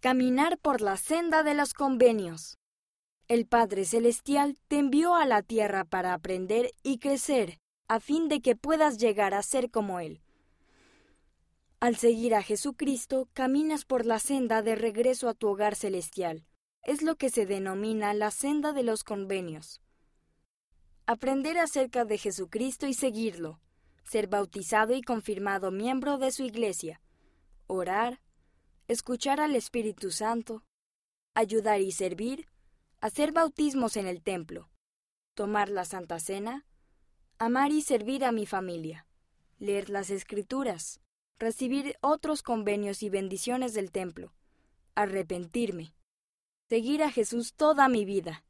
Caminar por la senda de los convenios. El Padre Celestial te envió a la tierra para aprender y crecer, a fin de que puedas llegar a ser como Él. Al seguir a Jesucristo, caminas por la senda de regreso a tu hogar celestial. Es lo que se denomina la senda de los convenios. Aprender acerca de Jesucristo y seguirlo. Ser bautizado y confirmado miembro de su iglesia. Orar. Escuchar al Espíritu Santo, ayudar y servir, hacer bautismos en el templo, tomar la Santa Cena, amar y servir a mi familia, leer las Escrituras, recibir otros convenios y bendiciones del templo, arrepentirme, seguir a Jesús toda mi vida.